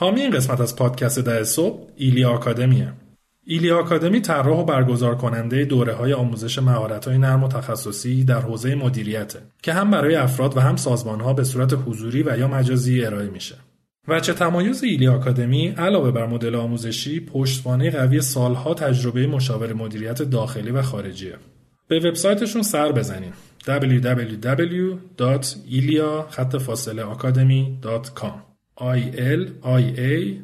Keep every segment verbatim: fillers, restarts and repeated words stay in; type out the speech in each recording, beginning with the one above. حامی این قسمت از پادکست ده صبح ایلی آکادمیه. ایلی آکادمی طراح و برگزار کننده دوره‌های آموزش مهارت‌های نرم و تخصصی در حوزه مدیریت که هم برای افراد و هم سازمان‌ها به صورت حضوری و یا مجازی ارائه میشه. وجه تمایز ایلی آکادمی علاوه بر مدل آموزشی، پشتوانه قوی سالها تجربه مشاور مدیریت داخلی و خارجیه. به وبسایتشون سر بزنین دابلیو دابلیو دابلیو دات ایلیا خط فاصله آکادمی دات کام آی ال آی ای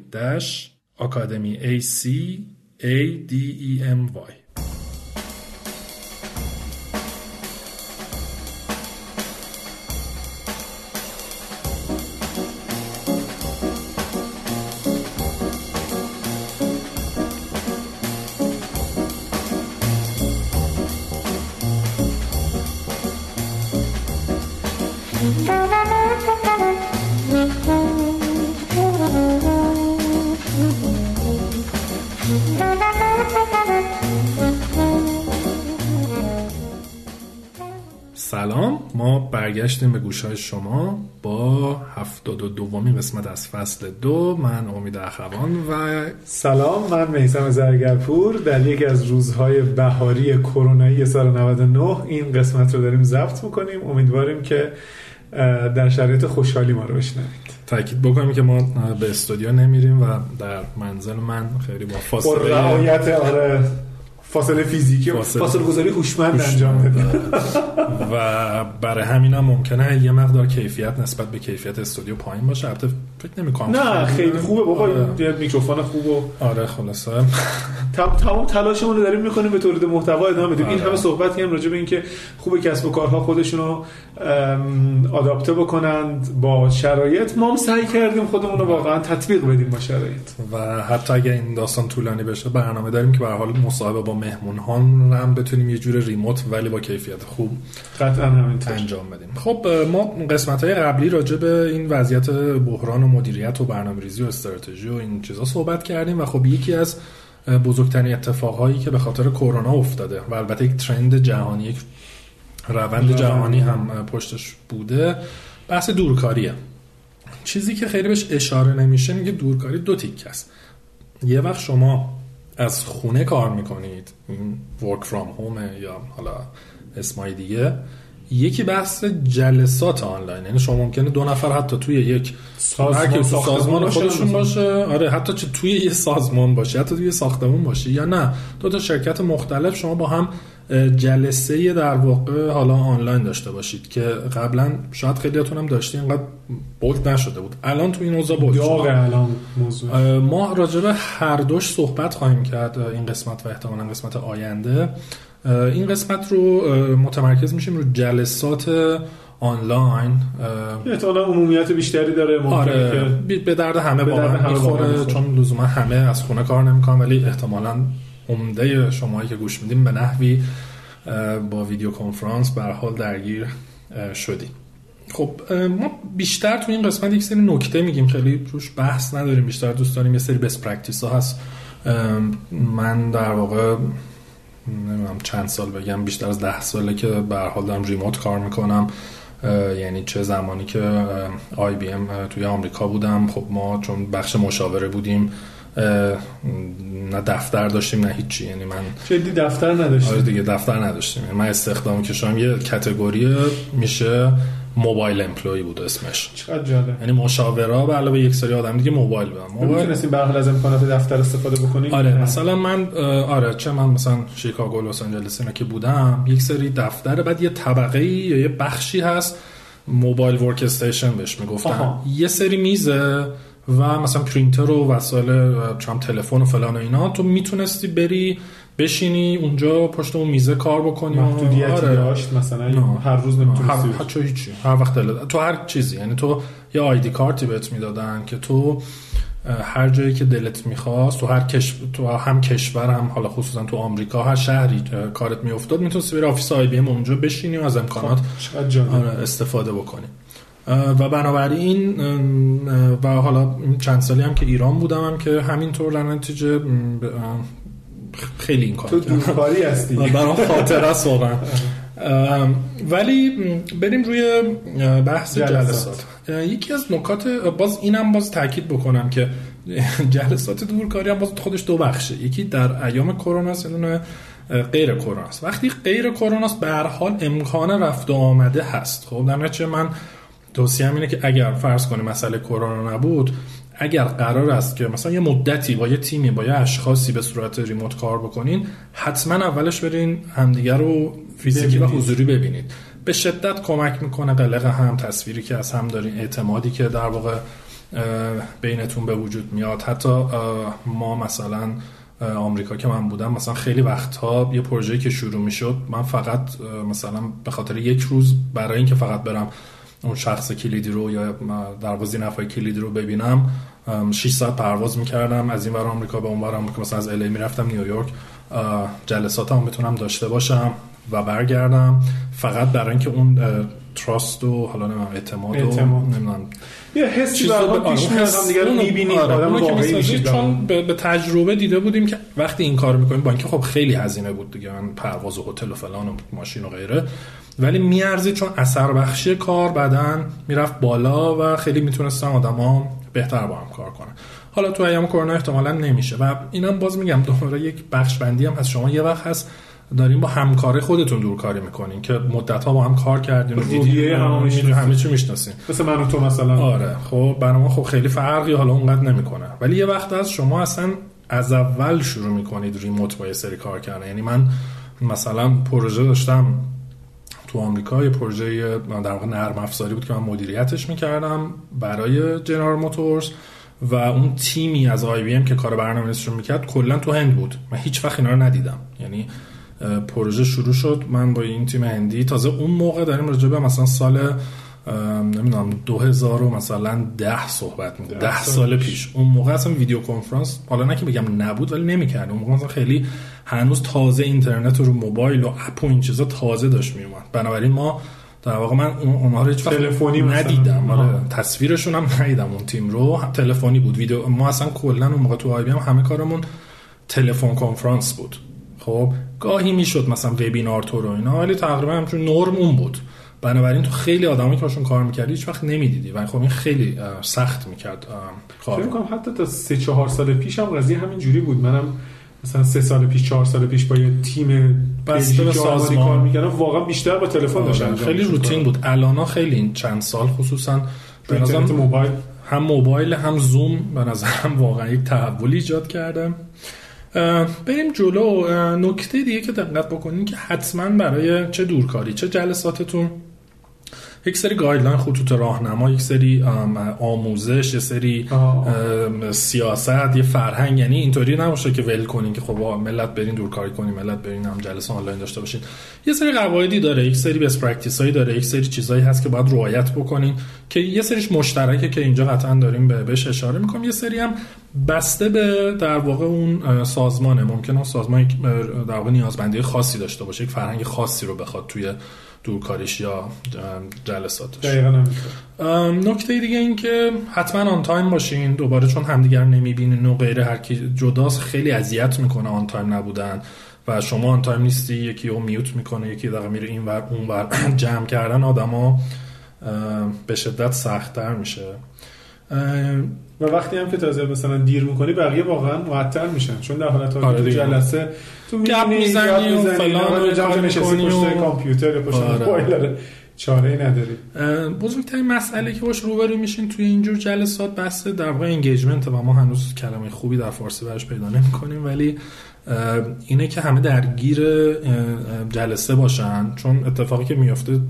اکادمی ای سی ای دی ای ام وای. سلام، ما برگشتیم به گوشهای شما با هفتاد و دومین قسمت از فصل دو. من امید اخوان و سلام، من میثم زرگرپور. در یکی از روزهای بهاری کرونایی سال نود و نه این قسمت رو داریم ضبط میکنیم. امیدواریم که در شرایط خوشحالی ما رو بشنوید. تأکید بکنیم که ما به استودیو نمیریم و در منزل من خیلی با فاصله با رعایت آره فاصله فیزیکی فاصله, فاصله گذاری هوشمند انجام بده و برای همینم هم ممکنه یه مقدار کیفیت نسبت به کیفیت استودیو پایین باشه. البته فکر نمی‌کنم نه خیلی خوبه بابا، یه میکروفون خوب و آره خلاصه تمام تمام تلاشمون رو داریم می‌کنیم به تولید محتوا ادامه بدیم. این همه صحبت کردیم راجع به اینکه خوبه کسب و کارها خودشون رو آداپته بکنند با شرایط. ما هم سعی کردیم خودمون رو واقعا تطبیق بدیم با شرایط و حتی اگه این داستان طولانی بشه برنامه داریم که به هر حال مصاحبه با مهمون ها هم بتونیم یه جور ریموت ولی با کیفیت خوب قطعا همینطور انجام بدیم. خب ما قسمت های قبلی راجع به این وضعیت بحران و مدیریت و برنامه‌ریزی و استراتژی و این چیزا صحبت کردیم و خب یکی از بزرگترین اتفاقهایی که به خاطر کرونا افتاده و البته یک ترند جهانی، یک روند جهانی هم پشتش بوده، بحث دورکاریه. چیزی که خیلی بهش اشاره نمیشه، میگه دورکاری دو تیکه است. یه وقت شما از خونه کار میکنید، این ورک فرام هومه یا حالا اسمای دیگه. یکی بحث جلسات آنلاین، یعنی شما ممکنه دو نفر حتی توی یک سازمان, سازمان خودشون باشه، آره حتی چه توی یه سازمان باشه، حتی توی ساختمون باشه یا نه دو تا شرکت مختلف شما با هم جلسه در واقع حالا آنلاین داشته باشید که قبلا شاید خیلیاتون هم داشتین، اینقدر بولد نشده بود. الان تو این اوضاع بود الان موضوع ما راجع به هر دوش صحبت خواهیم کرد این قسمت و احتمالاً قسمت آینده. این قسمت رو متمرکز میشیم رو جلسات آنلاین. احتمالاً عمومیت بیشتری داره، ممکنه آره، که به درد همه واقعا میخوره چون لزوما همه از خونه کار نمیکنن، ولی احتمالاً عمده شماهایی که گوش میدیم به نحوی با ویدیو کنفرانس به هر حال درگیر شدیم. خب ما بیشتر تو این قسمت یک سری نکته میگیم، خیلی روش بحث نداریم، بیشتر دوست داریم یه سری بست پرکتیس ها هست. من در واقع نمیدونم چند سال بگم، بیشتر از ده ساله که به هر حال دارم ریموت کار میکنم، یعنی چه زمانی که آی بی ام توی آمریکا بودم، خب ما چون بخش مشاوره بودیم نه دفتر داشتیم نه هیچی، یعنی من جدی دفتر نداشتیم. آره دیگه دفتر نداشتیم، یعنی من استخدام کشم یه کاتگوری میشه موبایل امپلوی بود اسمش. چقدر جالب، یعنی مشاورا به علاوه یک سری آدم دیگه موبایل بودن. ما می‌تونستیم به علاوه از امکانات دفتر استفاده بکنیم. آره نه. مثلا من آره چه من مثلا شیکاگو لس آنجلس اینا که بودم یک سری دفتر، بعد یه طبقه یا یه بخشی هست موبایل ورک استیشن بهش میگفتن، یه سری میزه و مثلا پرینتر و وسایل چم تلفن و فلان و اینا، تو میتونستی بری بشینی اونجا پشت اون میزه کار بکنی. محدودیتی آره. داشت مثلا نه. هر روز نمیتونستی هر چه هیچی هر وقت دل... تو هر چیزی، یعنی تو یه آیدی کارتی بهت میدادن که تو هر جایی که دلت میخواست تو هر کش... تو هم کشور هم حالا خصوصا تو آمریکا هر شهری کارت میافتاد میتونستی بری آفیس آی بی ام اونجا بشینی و از امکانات آره استفاده بکنی. و بنابراین و حالا چند سالی هم که ایران بودم هم که همینطور در نتیجه خیلی این کار تو دورکاری هستی برام خاطره است واقعا. ولی بریم روی بحث جلسات. یکی از نکات باز اینم باز تاکید بکنم که جلسات دورکاری هم باز خودش دو بخشه، یکی در ایام کرونا است، یعنی غیر کرونا است. وقتی غیر کرونا است به هر حال امکان رفت و آمده هست. خب در نتیجه من توصیه‌ام اینه که اگر فرض کنیم مسئله کرونا نبود، اگر قرار است که مثلا یه مدتی با یه تیمی با یه اشخاصی به صورت ریموت کار بکنین، حتما اولش برین همدیگر رو فیزیکی و حضوری ببینید. به شدت کمک میکنه، قلق هم، تصویری که از هم دارین، اعتمادی که در واقع بینتون به وجود میاد. حتی ما مثلا آمریکا که من بودم، مثلا خیلی وقتها یه پروژه‌ای که شروع میشد، من فقط مثلا به خاطر یک روز برای اینکه فقط برم اون شخص کلیدی رو یا دروازه نفای کلیدی رو ببینم شش ساعت پرواز میکردم از این ور آمریکا به اون ور آمریکا، مثلا از الی میرفتم نیویورک، جلساتم بتونم داشته باشم و برگردم، فقط برای اینکه اون تراست و حالا نمیدونم اعتماد و نمیدونم یه حسی برای پیش میاد هم دیگه رو میبینید، آدم واقعی میشه. چون به تجربه دیده بودیم که وقتی این کار میکنیم، با اینکه خب خیلی هزینه بود دیگه، من پرواز و هتل و فلان و ماشین و غیره، ولی میارزه چون اثر بخشی کار بعدن میرفت بالا و خیلی میتونستم آدما بهتر با هم کار کنن. حالا تو ایام کرونا احتمالاً نمیشه و اینم باز میگم دوباره یک بخش بندی هم از شما یه وقت هست داریم با همکار خودتون دورکاری میکنین که مدت‌ها با هم کار کردین و دیدین همه چی میشناسین، مثل من و تو مثلا. آره خب برای ما خب خیلی فرقی حالا اونقدر نمیکنه، ولی یه وقت از شما اصلا از اول شروع میکنید ریموت با یه سری کار کردن. یعنی من مثلا پروژه داشتم تو آمریکا، یه پروژه در واقع نرم افزاری بود که من مدیریتش میکردم برای جنرال موتورز و اون تیمی از آی بی ام که کار برنامه‌نویسی رو میکرد کلا تو هند بود. من هیچ وقت اینا رو ندیدم. یعنی پروژه شروع شد من با این تیم هندی، تازه اون موقع داریم راجع به مثلا سال نمیدونم دو هزار مثلا ده صحبت می‌کنیم، ده سال پیش. اون موقع اصلا ویدیو کنفرانس، حالا نه که بگم نبود، ولی نمی‌کرد. اون موقع مثلا خیلی هنوز تازه اینترنت رو موبایل و اپ و این چیزا تازه داشت میومد، بنابراین ما در واقع من اونها رو هیچ تلفنی ندیدم، آره تصویرشون هم ندیدم، اون تیم رو تلفنی بود، ویدیو. ما اصلا کلا اون موقع تو آی بی ام همه کارمون تلفن کنفرانس بود. خب گاهی میشد مثلا وبینار تو رو اینا، ولی تقریبا همچون نرم اون بود. بنابراین تو خیلی آدمایی که باشون کار میکردی هیچ وقت نمیدیدی و خب این خیلی سخت میکرد کار. فکر کنم حتی تا سه چهار سال پیش هم قضیه همین جوری بود. منم مثلا سه سال پیش چهار سال پیش با یه تیم بسته سازمانی کار میکردم، واقعا بیشتر با تلفن داشتم، خیلی روتین بود. الانا خیلی این چند سال خصوصا به نظرم موبایل، هم موبایل هم زوم به نظرم واقعا یک تحول ایجاد کرده. بریم جلو. نکته دیگه که دقت بکنین که حتما برای چه دورکاری چه جلساتتون یک سری گایدلاین، خطوط راهنما، یک سری آموزش، یک سری سیاست، یه فرهنگ. یعنی اینطوری نباشه که ول کنین که خب ملت برین دورکاری کنین، ملت برین هم جلسه آنلاین داشته باشین. یه سری قواعدی داره، یک سری بیس پرکتیسایی داره، یک سری چیزایی هست که باید رعایت بکنین که یه سریش مشترکه که اینجا قطعا داریم بهش اشاره می‌کنم. یه سری هم بسته به در واقع اون سازمانه، ممکنه اون سازمان در واقع نیازمندی خاصی داشته باشه، یک فرهنگ خاصی رو بخواد توی دورکاریش یا جلساتش. دقیقاً همینطور. نکته دیگه این که حتما آن تایم باشین دوباره، چون همدیگر نمیبینین و غیره، هر کی جداست خیلی اذیت میکنه آن تایم نبودن و شما آن تایم نیستی، یکی رو میوت میکنه، یکی دقیقاً میره این ور اون ور. جمع کردن آدما به شدت سخت‌تر میشه و وقتی هم که تازه مثلا دیر میکنی بقیه واقعا معطل میشن، چون در حالت حاضر جلسه تو میزنی و فلان جمع نشستی پشت کامپیوتر پشت موبایل، چاره‌ای نداری. بزرگترین مسئله که باش روبرو میشین توی اینجور جلسات بحث در واقع انگیجمنت، و ما هنوز کلمه خوبی در فارسی براش پیدا نمی‌کنیم، ولی اینه که همه درگیر جلسه باشن. چون اتفاقی که میفته،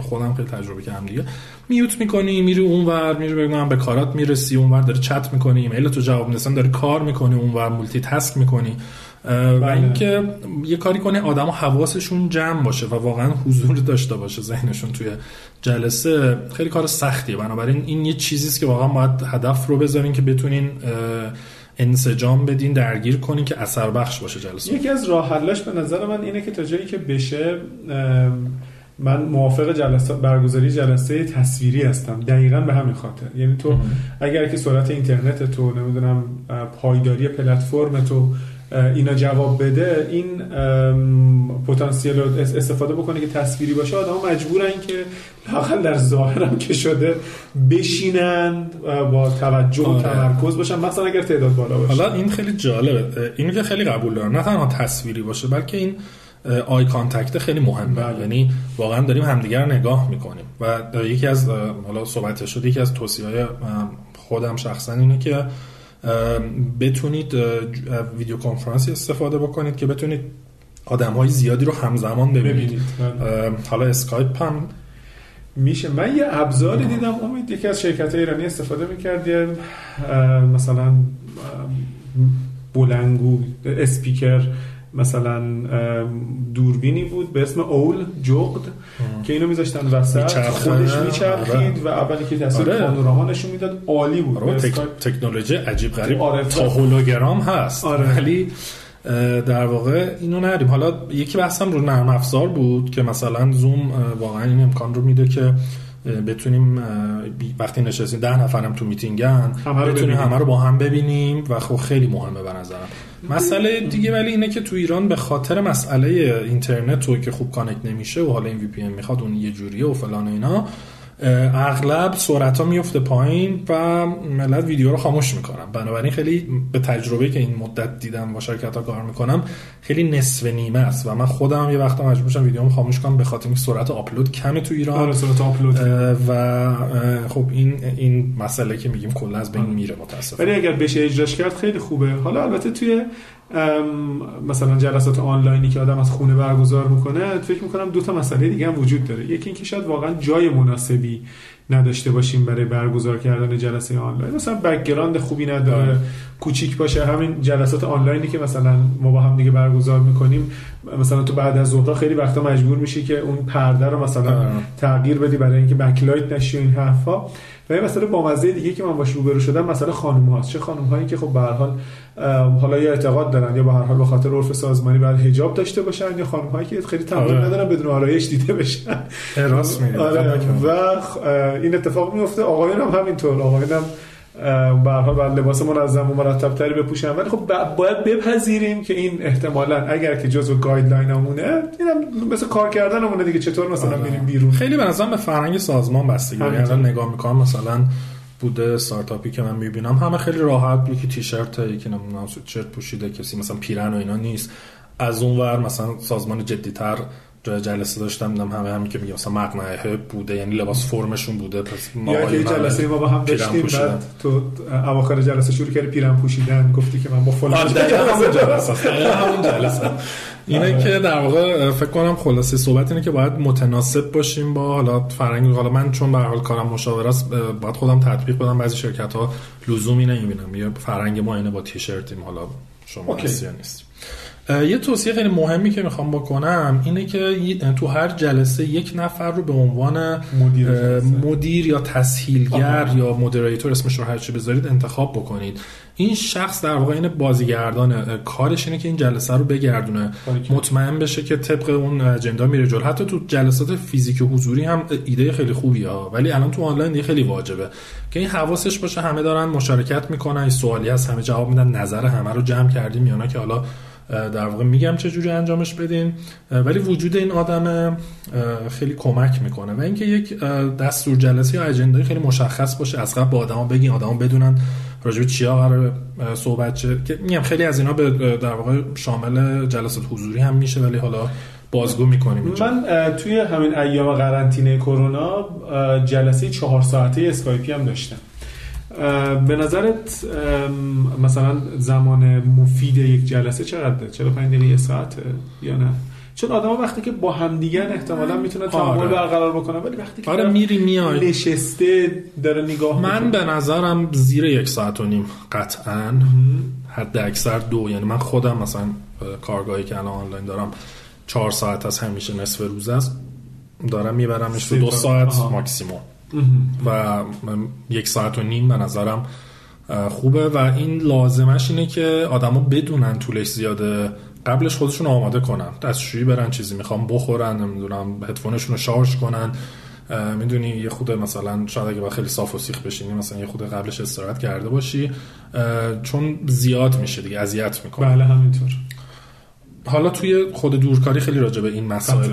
خودم خیلی تجربه کردم دیگه، میوت میکنی میری اونور، میری بگم به کارات میرسی، اونور داری چت میکنی، ایمیل تو جواب نمی‌دی، داری کار میکنی اونور، مولتی تاسک میکنی. و اینکه یه کاری کنه آدما حواسشون جمع باشه و واقعا حضور داشته باشه ذهنشون توی جلسه، خیلی کار سختیه. بنابراین این یه چیزیه که واقعا باید هدف رو بذارین که بتونین انسجام بدین، درگیر کنین که اثر بخش باشه جلسه. یکی از راه حلش به نظر من اینه که تا جایی که بشه، من موافق جلسه برگزاری جلسه تصویری هستم، دقیقاً به همین خاطر. یعنی تو اگر که سرعت اینترنت تو، نمیدونم پایداری پلتفرم تو اینا جواب بده، این پتانسیل رو استفاده بکنه که تصویری باشه. آدم‌ها مجبورن که لااقل در ظاهرم که شده بشینن با توجه و تمرکز باشن، مثلا اگر تعداد بالا باشه. حالا این خیلی جالبه، این که خیلی قبول دارم، نه تنها تصویری باشه بلکه این آی کانتکت خیلی مهمه، یعنی واقعا داریم همدیگر نگاه میکنیم. و یکی از حالا صحبت شد، یکی از توصیه‌های خودم شخصا اینه که بتونید ویدیو کنفرانسی استفاده بکنید که بتونید آدم‌های زیادی رو همزمان ببینید. حالا اسکایپ هم میشه. من یه ابزاری دیدم امید، یکی از شرکت‌های ایرانی استفاده می‌کرد، مثلا بلنگو اسپیکر، مثلا دوربینی بود به اسم اول جغد آه. که اینو میذاشتن وسط، خودش میچرخید و اولی که تصویر پانوراما نشون میداد، عالی بود. تک... تکنولوژی عجیب غریب، تا هولوگرام هست، ولی در واقع اینو نداریم. حالا یکی بحثم رو نرم افزار بود که مثلا زوم واقعا این امکان رو میده که بتونیم وقتی نشستیم ده نفرم تو میتینگن همه بتونیم همه رو با هم ببینیم و خب خیلی مهمه به نظرم. مسئله دیگه ولی اینه که تو ایران به خاطر مسئله اینترنت و که خوب کانکت نمیشه و حالا این وی پی ام میخواد اون یه جوریه و فلان و اینا، اغلب سرعت ها میفته پایین و ملت ویدیو رو خاموش میکنم. بنابراین خیلی به تجربه که این مدت دیدم با شرکت ها کار میکنم، خیلی نصف نیمه است و من خودم یه وقتا مجبور شدم ویدیوم خاموش کنم به خاطر اینکه سرعت آپلود کمه تو ایران و خب این این مسئله که میگیم کلا از بین میره متاسفانه. ولی اگر بشه اجراش کرد خیلی خوبه. حالا البته توی مثلا جلسات آنلاینی که آدم از خونه برگزار میکنه، فکر میکنم دو تا مسئله دیگه هم وجود داره. یکی اینکه شاید واقعا جای مناسبی نداشته باشیم برای برگزار کردن جلسه آنلاین، مثلا بک‌گراند خوبی نداره، کوچیک باشه. همین جلسات آنلاینی که مثلا ما با هم دیگه برگزار میکنیم، مثلا تو بعد از ظهر خیلی وقتا مجبور میشی که اون پرده رو مثلا تغییر بدی برای اینکه بکلایت نشه این حرفا. و این مسئله بامزه دیگه که من باش روبرو شدم، مسئله خانم‌هاست. چه خانم‌هایی که خب به هر حال حالا یا اعتقاد دارن یا به هر حال به خاطر عرف سازمانی باید حجاب داشته باشن، یا خانم‌هایی که خیلی تمایل ندارن بدون آرایش دیده بشن، هراس می‌کنن. و این اتفاق میفته. آقایون هم همینطور، آقایون هم به هر حال باید لباس منظم و مرتب‌تری بپوشن. ولی خب باید بپذیریم که این احتمالاً اگر که جزو گایدلاینمونه، اینم مثلا کار کردنمونه دیگه. چطور مثلا میریم بیرون؟ خیلی به نظرم به فرهنگ سازمان بستگی داره. الان نگاه می‌کنم مثلا بوده استارتاپی که من می‌بینم، همه خیلی راحت، یکی تیشرت، یکی نمیدونم سویتشرت پوشیده، کسی مثلا پیرن و اینا نیست. از اونور مثلا سازمان جدی‌تر در جلسه داشتم، دیدم همه همین که میگم مثلا مقنعه بوده، یعنی لباس فرمشون بوده. پس ما یه جلسه ما با هم داشتیم، بعد تو اواخر جلسه شروع کردی پیرن پوشیدن، گفتی که من با فلان همون جلسه همون جلسه اینه که در واقع فکر کنم خلاصه صحبت اینه که باید متناسب باشیم با حالا فرهنگ. حالا من چون به هر حال کارم مشاوره است، باید خودم تطبیق بدم. بعضی شرکت‌ها لزومی نمی‌بینم، یه فرهنگ ما اینه با تیشرتیم، حالا شما هستین نیست. یه توصیه خیلی مهمی که میخوام بکنم اینه که تو هر جلسه یک نفر رو به عنوان مدیر, مدیر یا تسهیلگر آه. یا مدریتور، اسمش رو هر چی بذارید، انتخاب بکنید. این شخص در واقع این بازیگردانه، کارش اینه که این جلسه رو بگردونه، مطمئن بشه که طبق اون اجندا میره جلو. حتی تو جلسات فیزیکی حضوری هم ایده خیلی خوبیه، ولی الان تو آنلاین دیگه خیلی واجبه که این حواسش باشه همه دارن مشارکت میکنن، سوالی هست همه جواب میدن، نظر همه رو جمع کردیم یا نه، که حالا در واقع میگم چه جوری انجامش بدین. ولی وجود این آدم خیلی کمک میکنه. و اینکه یک دستور جلسه یا اجندای خیلی مشخص باشه، از قبل با آدما بگین، آدما بدونن راجع به چیا قراره صحبت شه. که میگم خیلی از اینا به در واقع شامل جلسات حضوری هم میشه، ولی حالا بازگو میکنیم اینجا. من توی همین ایام قرنطینه کرونا جلسه چهار ساعته اسکایپی هم داشتم. به نظرت مثلا زمان مفید یک جلسه چقدره؟ چهل و پنج دقیقه، یه ساعته یا نه؟ چون آدما وقتی که با همدیگر احتمالاً میتونه تعامل برقرار بکنه، ولی وقتی که آره میری میای نشسته داره نگاه میکنه، من به نظرم زیر یک ساعت و نیم قطعاً، حد اکثر دو. یعنی من خودم مثلا کارگاهی که الان آنلاین دارم چهار ساعت از همیشه نصف روز است، دارم میبرمش تو دو ساعت ماکسیموم و یک ساعت و نیم به نظرم خوبه. و این لازمش اینه که آدما بدونن طولش زیاده، قبلش خودشون آماده کنن، دستشویی برن، چیزی میخوام بخورن، نمیدونم هدفونشون رو شارژ کنن، میدونی یه خود مثلا شاید اگه با خیلی صاف و سیخ بشینی مثلا یه خود قبلش استراحت کرده باشی، چون زیاد میشه دیگه، اذیت میکنه. بله همینطور. حالا توی خود دورکاری خیلی راجع به این مسائل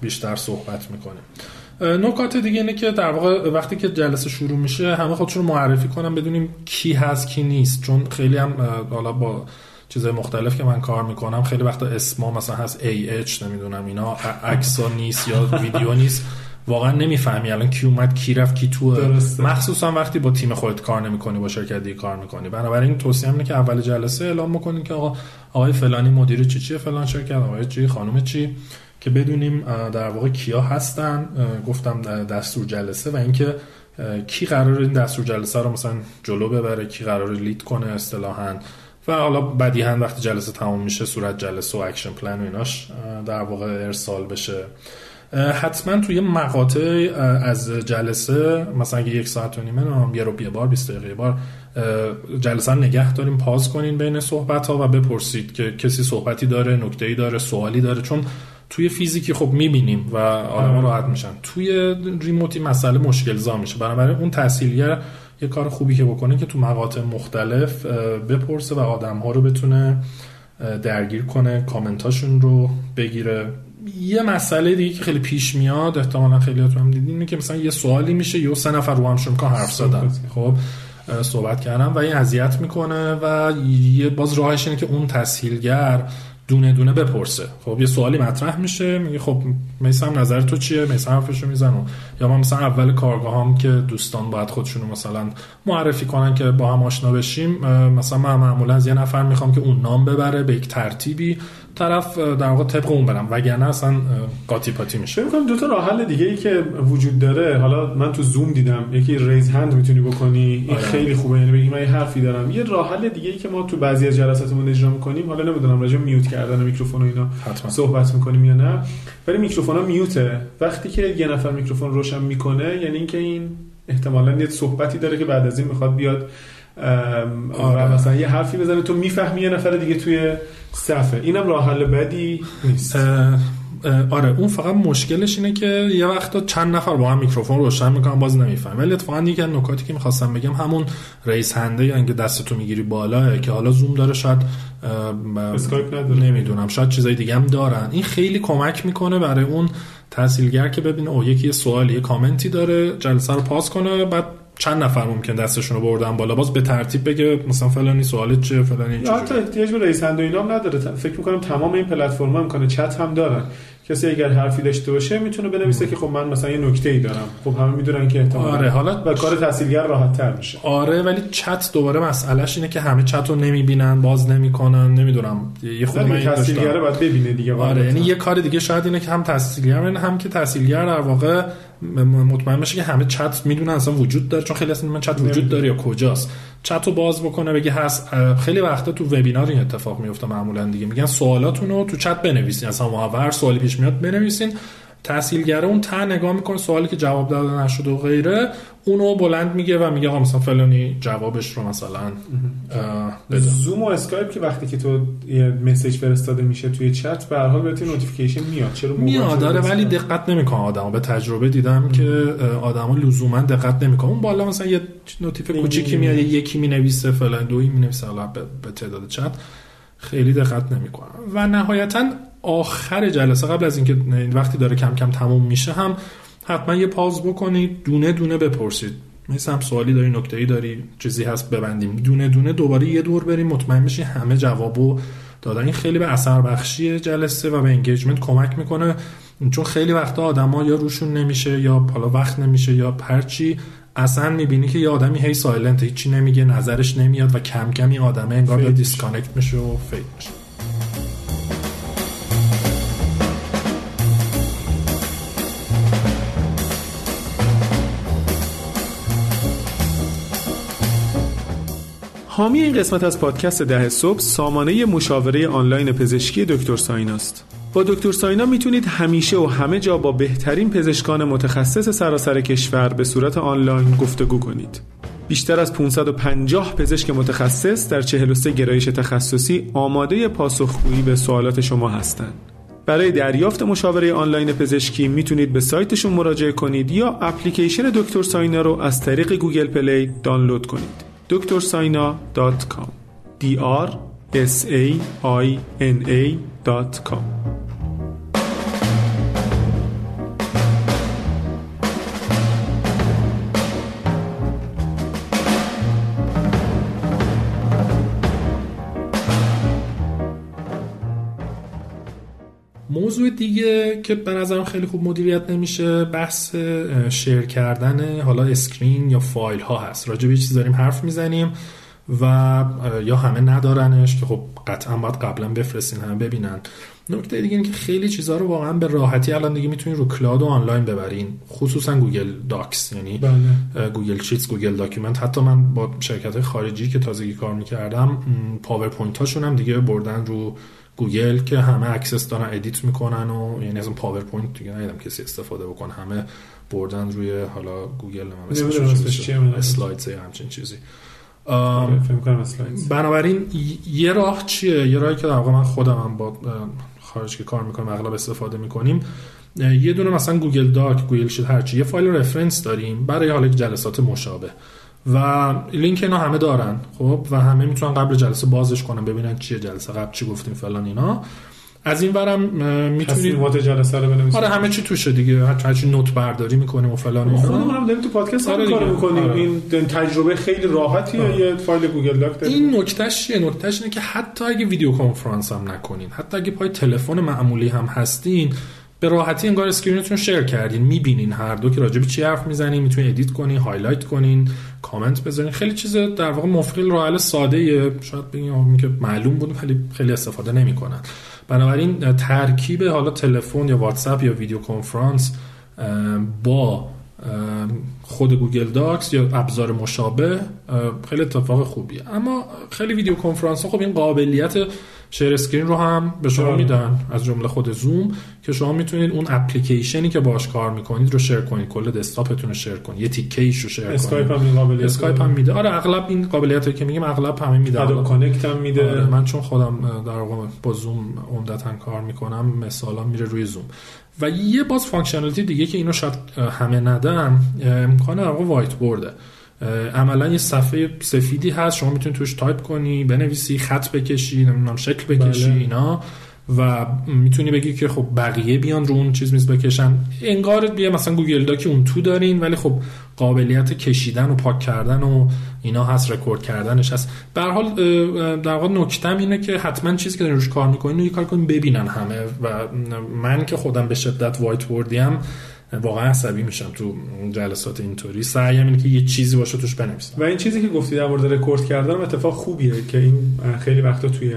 بیشتر صحبت میکنیم. نکات دیگه اینه که در واقع وقتی که جلسه شروع میشه همه خودشون رو معرفی کنن، بدونیم کی هست کی نیست، چون خیلی هم حالا با چیزهای مختلف که من کار میکنم خیلی وقتا اسما مثلا هست ای اچ نمیدونم اینا، عکسا نیست یا ویدیو نیست، واقعا نمیفهمی الان کی اومد کی رفت کی توه، مخصوصا وقتی با تیم خودت کار نمیکنی با شرکت دیگه کار میکنی. بنابراین توصیه اینه که اول جلسه اعلام بکنین که آقا آقای فلانی مدیر چی چیه فلان شرکت، آقای چی خانم چی، که بدونیم در واقع کیا هستن. گفتم دستور جلسه و اینکه کی قراره این دستور جلسه رو مثلا جلو ببره، کی قراره لید کنه اصطلاحاً، و حالا بدیهاً وقتی جلسه تمام میشه صورت جلسه و اکشن پلن و ایناش در واقع ارسال بشه. حتما توی مقاطع از جلسه مثلا یک ساعت و نیمه نام یه رو بیه بار بیست دقیقه بار جلسه نگه داریم، پاز کنین بین صحبت ها و بپرسید که کسی صحبتی داره، نکته‌ای داره، سوالی داره، چون توی فیزیکی خب میبینیم و آدم راحت میشن، توی ریموتی مسئله مشکلزا میشه. بنابراین اون تحصیلگر یه کار خوبی که بکنه که تو مقاطع مختلف بپرسه و آدم ها رو بتونه درگیر کنه، کامنتاشون رو بگیره. یه مسئله دیگه که خیلی پیش میاد، احتمالا خیلیاتون هم دیدین، اینه که مثلا یه سوالی میشه یه سه نفر رو همشون که حرف زدن خب صحبت کردن و این اذیت میکنه و یه باز راهش اینه که اون تسهیلگر دونه دونه بپرسه. خب یه سوالی مطرح میشه، میگه خب میثم نظر تو چیه، میثم حرفشو میزنه. یا من مثلا اول کارگاهام که دوستان باید خودشونو مثلا معرفی کنن که با هم آشنا بشیم، مثلا من معمولا از یه نفر میخوام که اون نام ببره به یک ترتیبی، طرف در واقع طبق اون برم، وگرنه اصلا قاطی پاتی میشه. میگم دو تا راه حل دیگه ای که وجود داره، حالا من تو زوم دیدم، یکی ریز هند میتونی بکنی، این خیلی خوبه، یعنی بگی من حرفی دارم. یه راه حل دیگه ای که ما تو بعضی از جلساتمون اجرا میکنیم، حالا نمیدونم راجع میوت کردن میکروفون و اینا حتما صحبت میکنیم یا نه، ولی میکروفونا میوته. وقتی که یه نفر میکروفون روشن میکنه یعنی اینکه این احتمالاً یه صحبتی داره که بعد از این میخواد بیاد آره مثلا یه حرفی بزنه، تو میفهمی یه نفر دیگه توی صفحه. اینم راه حل بدی نیست. اه اه آره اون فقط مشکلش اینه که یه وقتا چند نفر با هم میکروفون روشن میکنن باز نمیفهمن. ولی اتفاقا دیگه نکاتی که میخواستم بگم همون رئیس هنده یا اینکه دستتو میگیری بالاه که حالا زوم داره، شاید اسکایپ نداره، نمیدونم، شاید چیزای دیگه هم دارن. این خیلی کمک میکنه برای اون تحصیلگر که ببینه او یکی سوالی یه کامنتی داره، جلسه رو پاس کنه، بعد چند نفر ممکن دستشون رو بردن بالا، باز به ترتیب بگه مثلا فلانی سوالت چه فلانی چه. حتی احتیاج به رئیس هند و اینا هم نداره، فکر می‌کنم تمام این پلتفرم‌ها امکانه چت هم دارن، کسی اگر حرفی داشته باشه میتونه بنویسه که خب من مثلا یه نکته‌ای دارم، خب همه میدونن که احتمال آره حالا و کار تحصیلگر راحت‌تر میشه. آره ولی چت دوباره مسئلهش اینه که همه چت رو نمیبینن، باز نمیکنن، نمیدونم یه خود من تحصیلگر باید ببینه دیگه. آره یعنی یه کار دیگه شاید اینه که هم تحصیلگر هم که تحصیلگر در واقع مطمئن بشه که همه چت میدونن اصلا وجود داره، چون خیلی اصلا من چت وجود داره یا کجاست، چت رو باز بکنه بگه هست. خیلی وقتا تو وبینار این اتفاق میفته معمولا دیگه، میگن سوالاتون رو تو چت بنویسین، اصلا محور سوالی پیش میاد بنویسین، تحصیلگر اون ته نگاه میکنه سوالی که جواب داده نشده و غیره اونو بلند میگه و میگه آقا مثلا فلانی جوابش رو مثلا بده. زوم و اسکایپ که وقتی که تو یه مسیج فرستاده میشه توی چت به هر حال بهت نوتیفیکیشن میاد، چرا میاد داره ولی دقت نمیکنه آدما. به تجربه دیدم ام. که آدما لزوما دقت نمیکنن، اون بالا مثلا یه نوتیف کوچیکی میاد، یکی مینویسه فلان، دویی مینویسه فلان، به تعداد چت خیلی دقت نمیکنن. و نهایتاً آخر جلسه قبل از اینکه وقتی داره کم کم تموم میشه هم حتما یه پاز بکنید، دونه دونه بپرسید، مثلا سوالی داری، نکته‌ای داری، چیزی هست ببندیم، دونه دونه دوباره یه دور بریم، مطمئن میشی همه جوابو دادن. این خیلی به اثر بخشی جلسه و به انگیجمنت کمک میکنه، چون خیلی وقتا آدما یا روشون نمیشه یا حالا وقت نمیشه یا پرچی، اصلا میبینی که یه آدمی هی سایلنت، هیچی نمیگه، نظرش نمیاد و کم کم این آدمه انگار دیسکانکت میشه و فیت میشه. حامی این قسمت از پادکست ده صبح سامانه مشاوره آنلاین پزشکی دکتر ساینا است. با دکتر ساینا میتونید همیشه و همه جا با بهترین پزشکان متخصص سراسر کشور به صورت آنلاین گفتگو کنید. بیشتر از پانصد و پنجاه پزشک متخصص در چهل و سه گرایش تخصصی آماده پاسخگویی به سوالات شما هستند برای دریافت مشاوره آنلاین پزشکی میتونید به سایتشون مراجعه کنید یا اپلیکیشن دکتر ساینا رو از طریق گوگل پلی دانلود کنید. دکتر ساینا دات کام دی آر اس ای آی ان ای دات کام. موضوع دیگه که به نظرم خیلی خوب مدیریت نمیشه بحث شیر کردن حالا اسکرین یا فایل ها هست. راجع به چیز داریم حرف میزنیم و یا همه ندارنش که خب قطعا باید قبلا بفرستین همه ببینن. نکته دیگه این که خیلی چیزها رو واقعا به راحتی الان دیگه میتونین رو کلاد و آنلاین ببرین، خصوصا گوگل داکس، یعنی بله. گوگل شیتس، گوگل داکیومنت. حتی من با شرکت‌های خارجی که تازگی کار میکردم پاورپوینت هاشون هم دیگه بردن رو گوگل که همه اکسس دارن، ادیت میکنن و یعنی از اون پاورپوینت دیگه ندیدم کسی استفاده بکنه، همه بردن روی حالا گوگل مثلا اسلایدز یا همچین چیزی. بنابراین یه راه چیه؟ یه راهی که در واقع من خودم هم با خارج که کار میکنم اغلب استفاده میکنیم، یه دونه مثلا گوگل داک، گوگل شیت، هرچی، یه فایل رفرنس داریم برای حالا جلسات مشابه و لینک اینا همه دارن خب و همه میتونن قبل جلسه بازش کنن ببینن چیه جلسه قبل چی گفتیم فلان اینا. از این ورم میتونید وات جلسه رو بنویسید. آره همه چی توشه دیگه، هر چی نوت برداری میکنیم و فلان. خودمون هم داریم تو پادکست آره کار میکنیم. آره. این تجربه خیلی راحتیه. آره. یه فایل گوگل داک داریم. این نکتهش چیه؟ نکتهش اینه که حتی اگه ویدیو کنفرانس هم نکنین، حتی اگه پای تلفن معمولی هم هستین، به راحتی انگار اسکرینتون شیر کردین، میبینین هر دو که راجع به چی حرف میزنین، میتونین ادیت کنین، هایلایت کنین، کامنت بذارین. خیلی چیز در واقع مفعل راه حل ساده‌ایه، شاید بگین که معلوم بود ولی خیلی استفاده نمی‌کنن. بنابراین ترکیب حالا تلفن یا واتساپ یا ویدیو کنفرانس با خود گوگل داکس یا ابزار مشابه خیلی اتفاق خوبیه. اما خیلی ویدیو کنفرانس ها خب این قابلیت شیر اسکرین رو هم به شما میدن، از جمله خود زوم که شما میتونید اون اپلیکیشنی که باهاش کار میکنید رو شیر کنید، کل دسکتاپتون رو شیر کنید، یه تیکیش رو شیر کنید. اسکایپ هم این قابلیت اسکایپ هم میده. آره اغلب این قابلیتی که میگم اغلب همه میدن. آداب کانکت هم میده. آره من چون خودم در واقع با زوم عمدتاً کار میکنم مثلا میره روی زوم. و یه باز فانکشنالیتی دیگه که اینو شاید همه ندارن، امکان در واقع وایت بورده. عملا یه صفحه سفیدی هست، شما میتونید توش تایپ کنی، بنویسی، خط بکشی، نمیدونم شکل بکشی. بله. اینا و میتونی بگی که خب بقیه بیان رو اون چیز میز بکشن. انگار بیا مثلا گوگل داک اون تو دارین ولی خب قابلیت کشیدن و پاک کردن و اینا هست، رکورد کردنش هست. به هر حال در واقع نکتم اینه که حتما چیزی که دارین روش کار میکنین رو یه کار کنین ببینن همه. و من که خودم به شدت وایت بوردیم، واقعا عصبی میشم تو جلسات اینطوری. سعیم اینه که یه چیزی باشه توش بنویسم. و این چیزی که گفتی در مورد رکورد کردن اتفاق خوبیه که این خیلی وقتا توی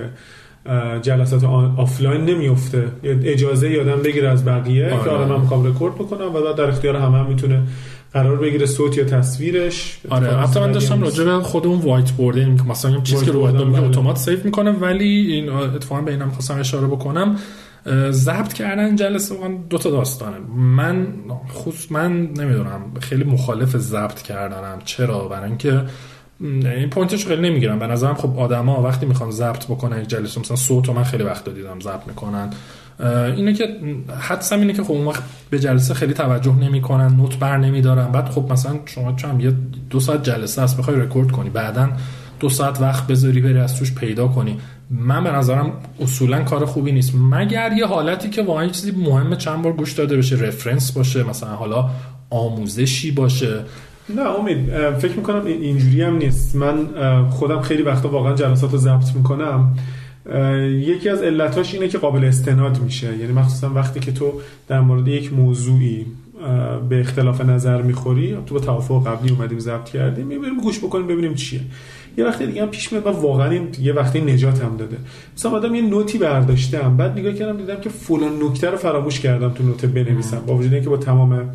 جلسات آفلاین نمیفته. اجازه یادم بگیره از بقیه آره. که آره من میخوام رکورد بکنم و بعد در اختیار همه هم میتونه قرار بگیره صوت یا تصویرش. آره حتی من داشتم راجع به خود اون وایت بورد این مثلا یه چیزی که رو دادم اتومات سیو میکنه. ولی این اتفاقا به اینم خواستم اشاره بکنم، ضبط کردن جلسه واقعا دو تا داستانه. من خصوص من نمیدونم خیلی مخالف ضبط کردنم. چرا؟ برای اینکه این پوینتش خیلی نمیگیرم به نظرم. خب آدما وقتی میخوان ضبط بکنن یک جلسه مثلا صوت رو من خیلی وقت دیدم ضبط میکنن، اینه که حدسم اینه که خب اون وقت به جلسه خیلی توجه نمیکنن، نوت بر نمیدارن. بعد خب مثلا شما چم یه دو ساعت جلسه است بخوای رکورد کنی، بعداً دو ساعت وقت بذاری بری از توش پیدا کنی، من به نظرم اصولا کار خوبی نیست. مگر یه حالتی که واقعا چیزی مهمه چند بار گوش داده بشه، رفرنس باشه، مثلا حالا آموزشی باشه. نه امید فکر میکنم اینجوری هم نیست. من خودم خیلی وقتا واقعا جلسات رو ضبط میکنم. یکی از علتاش اینه که قابل استناد میشه، یعنی مخصوصا وقتی که تو در مورد یک موضوعی به اختلاف نظر میخوری، تو با توافق قبلی اومدیم ضبط کردیم میبریم گوش بکنیم ببینیم چیه. یه وقتی دیگه هم پیش میاد واقعا این یه وقتی نجات هم داده. مثلا آدم یه نوتی برداشتم بعد نگاه کردم دیدم که فلان نکته رو فراموش کردم تو نوت بنویسم، با وجود اینکه با تمام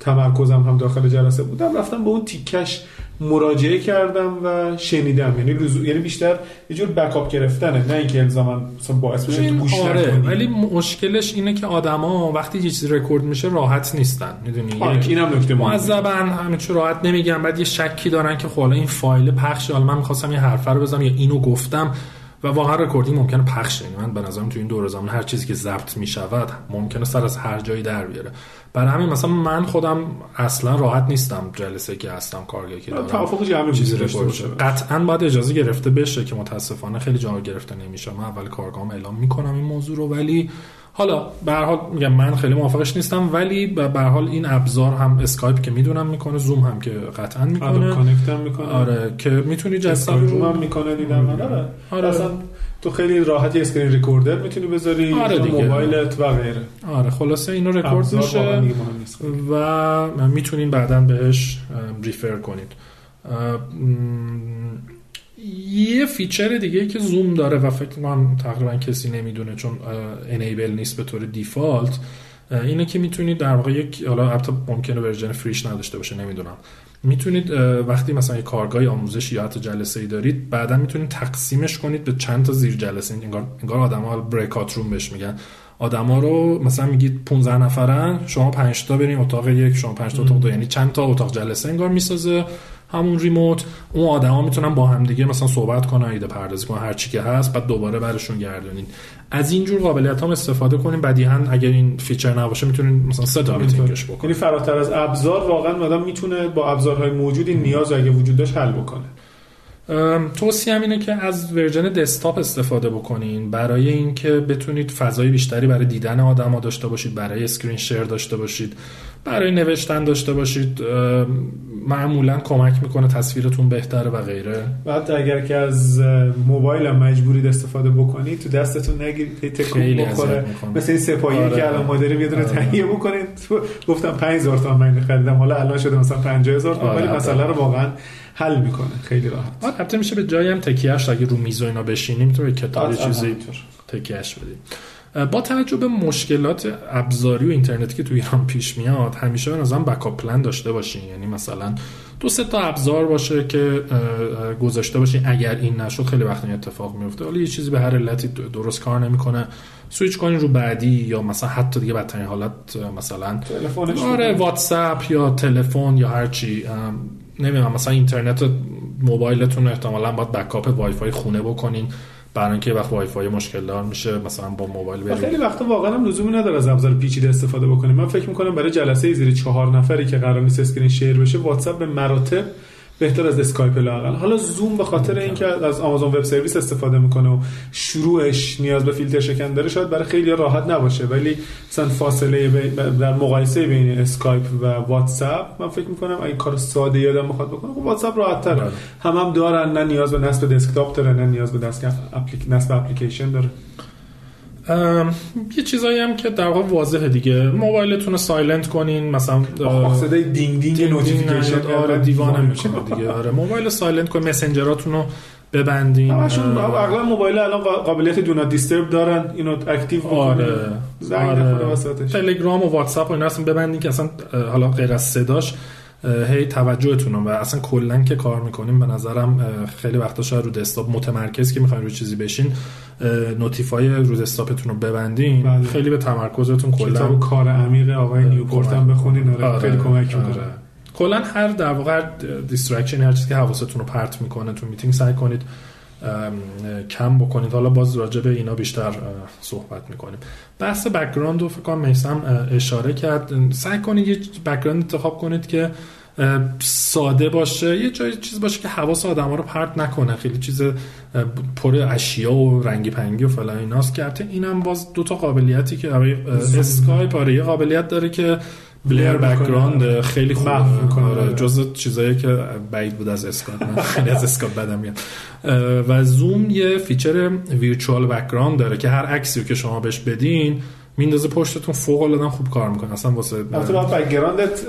تمرکزم هم داخل جلسه بودم رفتم به اون تیکش مراجعه کردم و شنیدم. یعنی لزو... یعنی بیشتر یه جور بکاپ گرفتنه، نه اینکه الزاما مثلا باعث بشه تو گوش نره. آره. ولی مشکلش اینه که آدما وقتی یه چیز رکورد میشه راحت نیستن، میدونی. آره. یعنی اینم نکته مهمه. معذبن همه چی راحت نمیگن، بعد یه شکی دارن که خب این فایل پخش، حالا من می‌خواستم یه حرفه رو بزنم یا اینو گفتم. و واقعا رکوردینگ ممکنه پخش شه. من به نظرم تو این دور زمان هر چیزی که ضبط میشود ممکنه سر از هر جایی در بیاره. برای همین مثلا من خودم اصلا راحت نیستم جلسه که هستم، کارگاهی که دارم، توافق جمعی چیزی رکورد شه قطعاً باید اجازه گرفته بشه که متاسفانه خیلی جا گرفته نمیشه. من اول کارگاهم اعلام میکنم این موضوع رو، ولی حالا به هر حال میگم من خیلی موافقش نیستم، ولی به هر حال این ابزار هم اسکایپ که میدونم میکنه، زوم هم که قطعا میکنه، آداب کانکت هم میکنه، آره که میتونی جلسه رو هم میکنه دیدم، آره آره اصلا تو خیلی راحت اسکرین رکوردر میتونی بذاری، آره موبایلت و غیره، آره خلاصه اینو رکورد میشه و میتونین بعداً بهش ریفر کنید. یه فیچر دیگه که زوم داره و فکر کنم تقریبا کسی نمیدونه چون انیبل نیست به طور دیفالت، اینه که میتونید در واقع یک، حالا حتی ممکنه ورژن فریش نداشته باشه نمیدونم، میتونید وقتی مثلا یک کارگاه آموزشی یا حتی جلسه‌ای دارید بعدا میتونید تقسیمش کنید به چند تا زیر جلسه. انگار انگار آدم‌ها بریکات روم بهش میگن، آدما رو مثلا میگید پانزده نفرن، شما پنج تا برین اتاق یک، شما پنج تا اتاق دو، یعنی چند تا اتاق جلسه انگار میسازه همون ریموت. اون آدما میتونن با هم دیگه مثلا صحبت کنن، ایده پردازی کنن، هر چی که هست، بعد دوباره برشون گردونین. از این جور قابلیت‌ها استفاده کنین. بدیهاً اگر این فیچر نباشه میتونین مثلا سه تا میتینگش بکنین. یعنی فراتر از ابزار واقعاً آدم میتونه با ابزارهای موجود این نیاز اگه وجود داشت حل بکنه. توصیه‌ام اینه که از ورژن دسکتاپ استفاده بکنین برای اینکه بتونید فضای بیشتری برای دیدن آدم‌ها داشته باشید، برای اسکرین شیر داشته باشید، برای نوشتن داشته باشید. معمولا کمک میکنه تصویرتون بهتره و غیره. و حتی اگر که از موبایل هم مجبورید استفاده بکنید، تو دستتون نگیرید، تکون بخوره، مثل سپاهی آره. که الان ما داریم یه دونه آره. تهیه بکنید. گفتم پنج هزار تومان من خریدم، حالا الان شده مثلا پنجاه هزار تومان، ولی آره. مسئله رو واقعا حل میکنه خیلی راحت. آره البته میشه به جایی هم تکیه‌اش، اگه رو میز و اینا بشینیم تو کتاب چیزی تکیه‌اش بدید. با توجه به مشکلات ابزاری و اینترنتی که تو ایران پیش میاد، همیشه به نظرم بکاپ پلن داشته باشین. یعنی مثلا دو سه تا ابزار باشه که گذاشته باشین، اگر این نشود خیلی وقت این اتفاق میفته، ولی یه چیزی به هر علتی درست کار نمیکنه، سویچ کنین رو بعدی، یا مثلا حتی دیگه بدترین حالت مثلا آره واتساپ یا تلفن یا هر چی، نمیدونم مثلا اینترنت موبایلتون احتمالاً باید بکاپ وای فای خونه بکنین، برای اینکه وقت وای فای مشکل دار میشه مثلا با موبایل برید. خیلی وقتا واقعا هم لزومی نداره از ابزار پیچیده استفاده بکنیم. من فکر میکنم برای جلسه زیر چهار نفری که قرار نیست اسکرین شیر بشه، واتساپ به مراتب بهتر از اسکایپ لااقل. حالا زوم به خاطر اینکه از آمازون ویب سرویس استفاده میکنه و شروعش نیاز به فیلتر شکن داره، شاید برای خیلی راحت نباشه، ولی مثلا فاصله در مقایسه بین اسکایپ و واتساپ، من فکر میکنم اگه کار ساده یادم بخواد بکنه، خب واتساپ راحت‌تره. هم هم دارن، نه نیاز به نصب دسکتاپ داره، نه نیاز به دسکتاپ اپلیک نصب اپلیکیشن داره. ام یه چیزایی هم که در واقع واضحه دیگه، موبایلتون رو سایلنت کنین، مثلا صدای دینگ دینگ نوتیفیکیشن آره دیوانه میشه دیگه، آره موبایل سایلنت کنین، مسنجراتون رو ببندین. همشون اغلب موبایل الان قابلیت دو نات دیسترب دارن، اینو اکتیو بکنین، آره زنگ نخوره وسطش. تلگرام و واتساپ و اینا اصلا ببندین که اصلا حالا غیر از صداش هی توجهتون و اصلا کلا که کار میکنیم، به نظرم خیلی وقتا شاید رو دسکتاپ متمرکز که میخواین رو چیزی بشین، نوتیفای رو دسکتاپتون رو ببندین، بله. خیلی به تمرکزتون کلا کتاب کار عمیق آقای نیوپورت هم بخونین، آره خیلی کمک میکنه. کلا هر در واقع دیسترکشن، هر چیزی که حواستون رو پرت میکنه تو میتینگ سعی کنید کم بکنید. حالا باز راجع به اینا بیشتر صحبت میکنیم. بحث بک‌گراند رو فکر کنم میثم اشاره کرد. سعی کنید یه بک‌گراند انتخاب کنید که ساده باشه، یه جای چیز باشه که حواس آدما رو پرت نکنه، خیلی چیز پر اشیا و رنگی پنگی و فلان ایناست. که البته اینم باز دو تا قابلیتی که برای اسکایپ آره یه قابلیت داره که بلر بک‌گراند خیلی خوب می‌کنه، جزء چیزایی که بعید بود از اسکایپ، من خیلی از اسکایپ بدم میاد. و زوم یه فیچر ویرچوال بک‌گراند داره که هر عکسی که شما بهش بدین میندازه پشتتون، فوق العاده خوب کار میکنه. اصلا واسه البته باید بک‌گراندت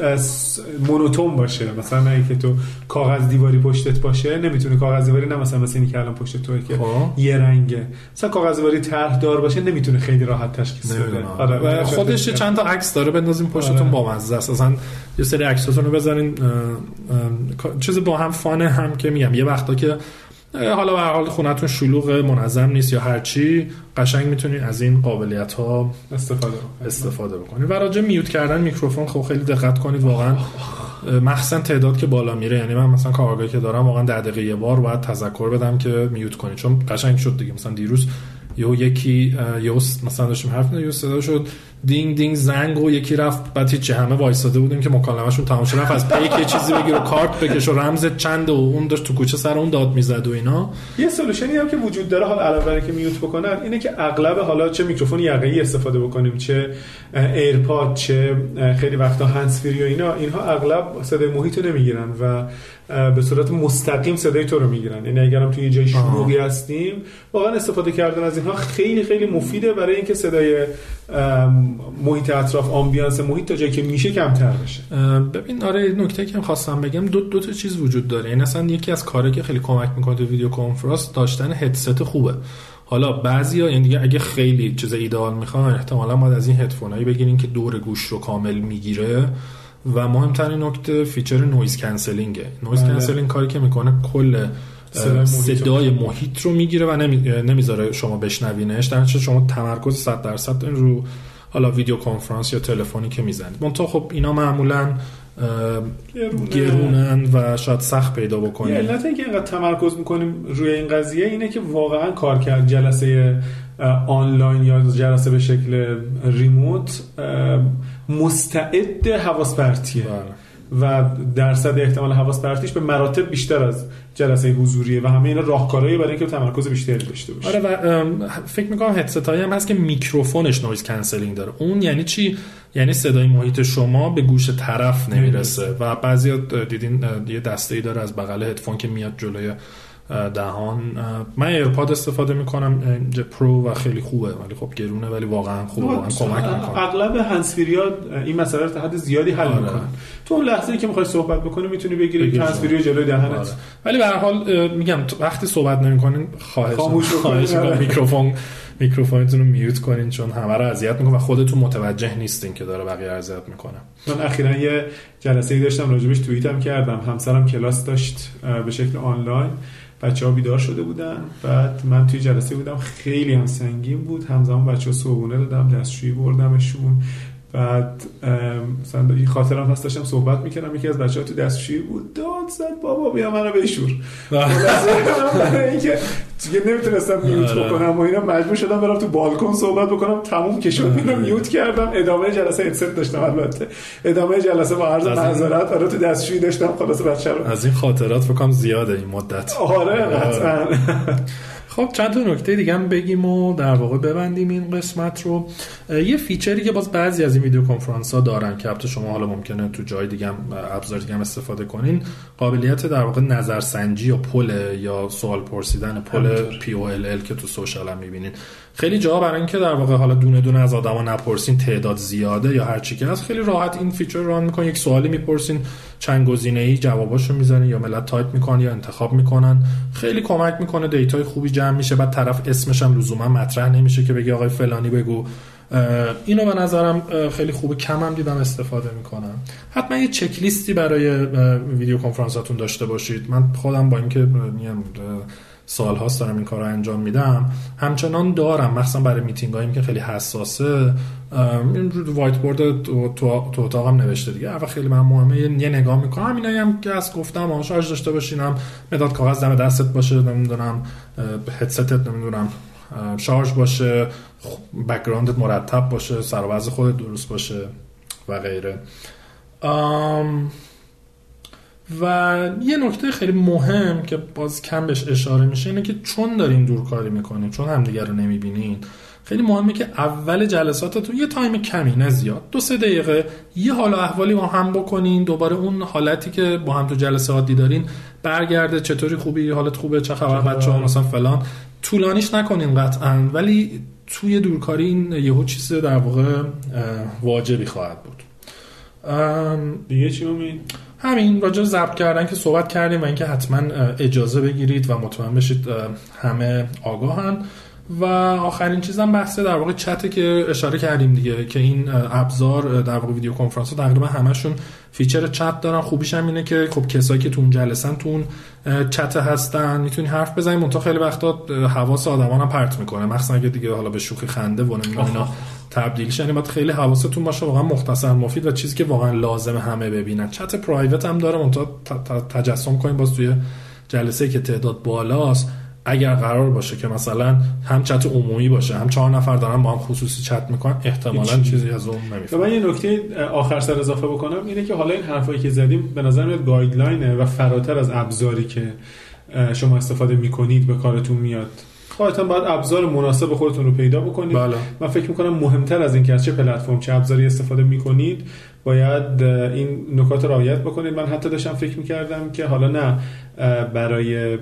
مونوتون باشه، مثلا اینکه تو کاغذ دیواری پشتت باشه، نمیتونه کاغذ دیواری، نه مثلا مثل اینی که الان پشت توئه که خواه. یه رنگه، مثلا کاغذ دیواری طرح دار باشه نمیتونه خیلی راحت تشخیص بده. آره خودش چند تا عکس داره، بندازین پشتتون با مزه است. اصلا یه سری عکساتونو بزنین چیز با هم فانه، هم که میگم یه وقتا که حالا به هر حال خونتون شلوغ منظم نیست یا هر چی، قشنگ میتونید از این قابلیت ها استفاده استفاده بکنید. و راجع میوت کردن میکروفون خب خیلی دقت کنید واقعا. مخصوصا تعداد که بالا میره، یعنی من مثلا کارگاهی که دارم واقعا ده دقیقه یه بار باید تذکر بدم که میوت کنی، چون قشنگ شد دیگه. مثلا دیروز یهو یکی یهو مثلا داشتیم حرف می‌زدیم، یهو صدا شد دینگ دینگ زنگ و یکی رفت، بعد هیچ همه وایساده بودیم که مکالمه‌شون تمام شد، رفت از پیک یه چیزی بگیر و کارت بکش و رمز چند و اون داشت تو کوچه سر اون داد میزد و اینا. یه سولوشنی هم که وجود داره حالا علاوه بر اینکه میوت بکنن اینه که اغلب حالا چه میکروفون یقه‌ای استفاده بکنیم، چه ایرپاد، چه خیلی وقتا هندزفری و اینا، اینها اغلب صدای محیط رو نمیگیرن و به صورت مستقیم صدای تو رو میگیرن. یعنی اگرم توی یه جای شلوغی هستیم واقعا استفاده کردن از اینها خیلی خیلی مفیده برای اینکه صدای محیط اطراف، آمبیانس محیط تا جایی که میشه کمتر بشه. ببین آره، نکته که خواستم بگم دو دو تا چیز وجود داره. این اصلا یکی از کاره که خیلی کمک میکنه تو ویدیو کنفرانس داشتن هدست خوبه. حالا بعضیا این دیگه اگه خیلی چیز ایدئال میخوان احتمالاً باید از این هدفونایی بگیرین که دور گوش رو کامل میگیره. و مهمترین نکته فیچر نویز کنسلینگه. نویز کنسلینگ کاری که میکنه کل صدای محیط رو میگیره و نمیذاره شما بشنوینش، در نتیجه شما تمرکز صد درصد رو حالا ویدیو کنفرانس یا تلفنی که میزنید. منتها خب اینا معمولاً گرونن و شاید سخت پیدا بکنید. علت اینکه اینقدر تمرکز میکنیم روی این قضیه اینه که واقعاً کار کرد جلسه آنلاین یا جلسه به شکل ریموت مستعد حواس پرتیه و درصد احتمال حواس پرتیش به مراتب بیشتر از جلسه حضوریه و همه اینا راهکارهایی برای اینکه تمرکز بیشتری داشته باشه. آره و فکر می‌کنم هدستایی هم هست که میکروفونش نویز کنسلینگ داره. اون یعنی چی؟ یعنی صدای محیط شما به گوش طرف نمیرسه و بعضیا دیدین یه دسته‌ای داره از بغل هدفون که میاد جلوی دهان. من ایرپاد استفاده میکنم پرو و خیلی خوبه، ولی خب گرونه، ولی واقعا خوبه، واقعا کمک میکنه. اغلب هندزفری‌ها این مسئله رو تا حد زیادی حل آره. میکنن. تو اون لحظه‌ای که میخوای صحبت بکنی میتونی بگیری هندزفری جلوی دهنت. آره. ولی به هر حال میگم وقتی صحبت نمیکنین خواهش خواهش میکنم میکروفون میکروفونتون رو میوت کنین، چون همه رو اذیت میکنه و خودتون متوجه نیستین که داره بقیه رو اذیت میکنه. من اخیراً یه جلسه‌ای داشتم راجبش توییتم کردم. همسرم کلاس داشت به شکل آنلاین، بچه‌ها بیدار شده بودن، بعد من توی جلسه بودم، خیلی هم سنگین بود، همزمان بچه‌ها صبحونه دادم، دستشویی بردمشون، بعد مثلا این خاطرم هست داشتم صحبت می‌کردم، یکی از بچه‌ها تو دستشویی بود، داد زد بابا بیا منو بشور. اینکه دیگه نمیتونستم میوت بکنم و اینا، مجبور شدم برام تو بالکن صحبت بکنم، تموم که شد اینو میوت کردم. ادامه جلسه هدست داشتم، البته ادامه جلسه با عرض معذرت آره تو دستشویی داشتم. خلاص بچه‌ها از این خاطرات فکرام زیاده این مدت. آره قطعاً. خب چند تا نکته دیگه هم بگیم و در واقع ببندیم این قسمت رو. یه فیچری که باز بعضی از این ویدیو کنفرانس‌ها دارن که البته شما حالا ممکنه تو جای دیگه هم ابزار دیگه هم استفاده کنین، قابلیت در واقع نظرسنجی یا پل یا سوال پرسیدن، پل پی او ال ال که تو سوشال هم می‌بینین. خیلی جا برای اینکه در واقع حالا دونه دونه از آدما نپرسین، تعداد زیاده یا هر چی که هست، خیلی راحت این فیچر رو ران می‌کنین. یک سوالی می‌پرسین، چند گزینه‌ای جواباشو می‌زنین یا ملت تایپ می‌کنن یا انتخاب می‌کنن. خیلی کمک می‌کنه، دیتای خوبی جمع میشه. بعد طرف اسمش هم لزوما مطرح نمیشه که بگی آقای فلانی بگو. اینو به نظرم خیلی خوبه، کم هم دیدم استفاده میکنم. حتما یه چک لیستی برای ویدیو کنفرانساتون داشته باشید. من خودم با اینکه میگم سال هاست دارم این کارو انجام میدم همچنان دارم، مخصوصا برای میتینگ‌هایی که خیلی حساسه. این رو وایت بورد تو تو اتاقم نوشته دیگه، اول خیلی من مهمه یه نگاه میکنم. همینایی هم که از گفتم آش آش داشته باشینم، مداد کاغذ دم دستت باشه، نمیدونم هدستت نمیدونم شارژ باشه، بک‌گراندت مرتب باشه، سر و وضع خودت درست باشه و غیره. آم و یه نکته خیلی مهم که باز کم بهش اشاره میشه اینه که چون دارین دورکاری میکنین، چون همدیگر رو نمیبینین، خیلی مهمه که اول جلساتتون یه تایم کمی، نه زیاد، دو سه دقیقه یه حال و احوالی با هم بکنین، دوباره اون حالتی که با هم تو جلسه عادی دارین برگرده. چطوری خوبی؟ حالت خوبه؟ چه خبر بچه‌ها؟ مثلا فلان. طولانیش نکنین قطعاً، ولی توی دورکاری این یهو چیز در واقع واجبی خواهد بود. دیگه چی امید؟ همین راجع ضبط کردن که صحبت کردیم و اینکه حتما اجازه بگیرید و مطمئن بشید همه آگاهن. و آخرین چیزم بحث در واقع چته که اشاره کردیم دیگه، که این ابزار در واقع ویدیو کنفرانس ها تقریبا همشون فیچر چت دارن. خوبیش هم اینه که خب کسایی که تو اون جلسن تو اون چت هستن میتونی حرف بزنی، منتها خیلی وقتا حواس آدما رو پرت میکنه، مخصوصا اگه دیگه حالا به شوخی خنده و اینا تبدیلش، یعنی باید خیلی حواستون باشه واقعا مختصر مفید و چیزی که واقعا لازم همه ببینن. چت پرایوت هم داره، منتها تجسم کنیم باز توی جلسه که تعداد بالاست، اگر قرار باشه که مثلا هم چت عمومی باشه هم چهار نفر دارن با هم خصوصی چت میکنن، احتمالاً چیزی از اون نمیفهمن. و من یه نکته آخر سر اضافه بکنم اینه که حالا این حرفایی که زدیم به نظر میاد گایدلاینه و فراتر از ابزاری که شما استفاده میکنید به کارتون میاد. خودتون باید ابزار مناسب خودتون رو پیدا بکنید. بله. من فکر میکنم مهمتر از این که از چه پلتفرم چه ابزاری استفاده میکنید باید این نکات رعایت بکنید. من حتی داشتم فکر میکردم که حالا نه برای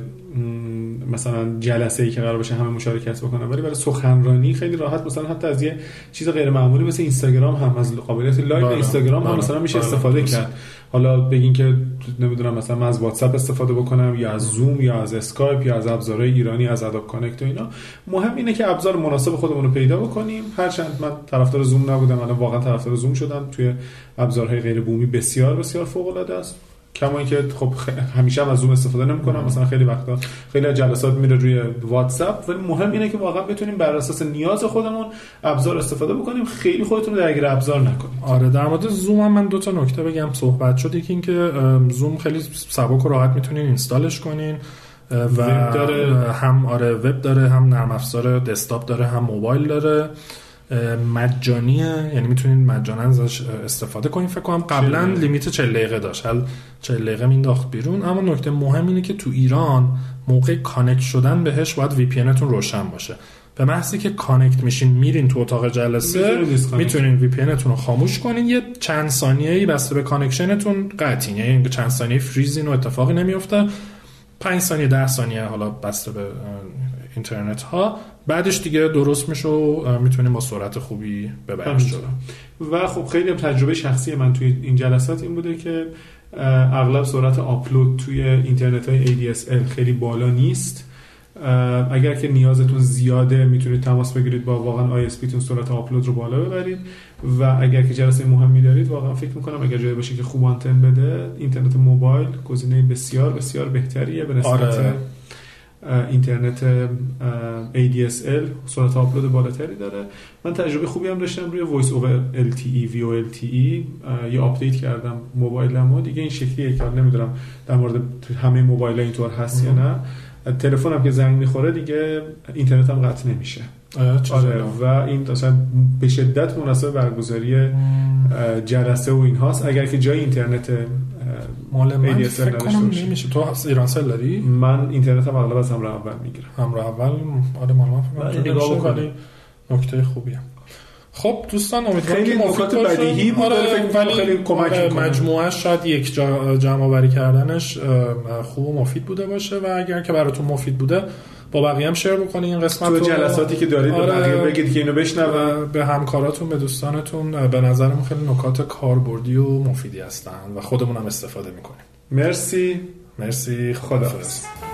مثلا جلسه ای که قرار باشه همه مشارکت بکنن، ولی برای سخنرانی خیلی راحت مثلا حتی از یه چیز غیر معمولی مثل اینستاگرام هم از قابلیت لایو اینستاگرام هم مثلا میشه استفاده کرد. حالا بگین که نمیدونم مثلا من از واتساپ استفاده بکنم یا از زوم یا از اسکایپ یا از ابزارهای ایرانی از آداب کانکت و اینا، مهم اینه که ابزار مناسب خودمون رو پیدا بکنیم. هرچند من طرفدار زوم نبودم، الان واقعا طرفدار زوم شدم، توی ابزارهای غیر بومی بسیار بسیار فوق العاده است. کما اینکه خب همیشه هم از زوم استفاده نمی‌کنم، مثلا خیلی وقتا خیلی از جلسات میره روی واتساپ، ولی مهم اینه که واقعا بتونیم بر اساس نیاز خودمون ابزار استفاده بکنیم. خیلی خودتون رو درگیر ابزار نکنید. آره، در مورد زوم هم من دو تا نکته بگم. صحبت شد یکی اینکه زوم خیلی سبک و راحت میتونین اینستالش کنین و هم آره وب داره، هم نرم افزار دسکتاپ داره، هم موبایل داره، مجانیه، یعنی میتونید مجانا ازش استفاده کنید. فکر کنم قبلا لیمیت چهل دقیقه داشت، حالا چهل دقیقه مینداخت بیرون. اما نکته مهم اینه که تو ایران موقع کانکت شدن بهش باید وی پی ان تون روشن باشه. به محضی که کانکت میشین میرین تو اتاق جلسه میتونین وی پی ان تون رو خاموش کنین، یه چند ثانیه‌ای بسته به کانکشنتون قطعین، یعنی چند ثانیه فریزین و اتفاقی نمیفته، پنج ثانیه ده ثانیه حالا بسته به اینترنت ها، بعدش دیگه درست میشه و میتونیم با سرعت خوبی ببریمش جلو. و خب خیلی تجربه شخصی من توی این جلسات این بوده که اغلب سرعت آپلود توی اینترنت های ای دی اس ال خیلی بالا نیست. اگر که نیازتون زیاده میتونید تماس بگیرید با واقعا آی اس پی تون، سرعت آپلود رو بالا ببرید. و اگر که جلسه مهمی دارید واقعا فکر میکنم اگر جایی باشه که خوب آنتن بده، اینترنت موبایل گزینه بسیار بسیار بهتریه به نسبت آره. اینترنت ای دی اس ال سرعت آپلود بالاتری داره. من تجربه خوبی هم داشتم روی وایس اوور ال تی ای وی او ال تی ای یه آپدیت کردم موبایلمو، دیگه این شکلیه که نمیدونم در مورد همه موبایل‌ها اینطور هست یا نه، تلفنم که زنگ میخوره دیگه اینترنتم قطع نمیشه. آره و این اصلا به شدت مناسب برگزاری جلسه و این هاست. اگر که جای اینترنت مال من فکر کنم نمیشه. تو ایرانسل داری؟ من اینترنت هم اغلب از همراه اول میگیرم. همراه اول آره مال من فکر کنم نکته خوبیه. خب دوستان امیدوارم که نکات بدیهی بود ولی خیلی کمک میکنه. مجموعه شاید یک جا جمع آوری کردنش خوب و مفید بوده باشه و اگر که براتون مفید بوده با بقیه هم شیر بکنید این قسمت تو جلساتی که دارید آره، به بقیه بگید که اینو بشنون، به همکاراتون به دوستانتون. به نظرم خیلی نکات کاربردی و مفیدی هستن و خودمون هم استفاده میکنیم. مرسی مرسی، خداحافظ.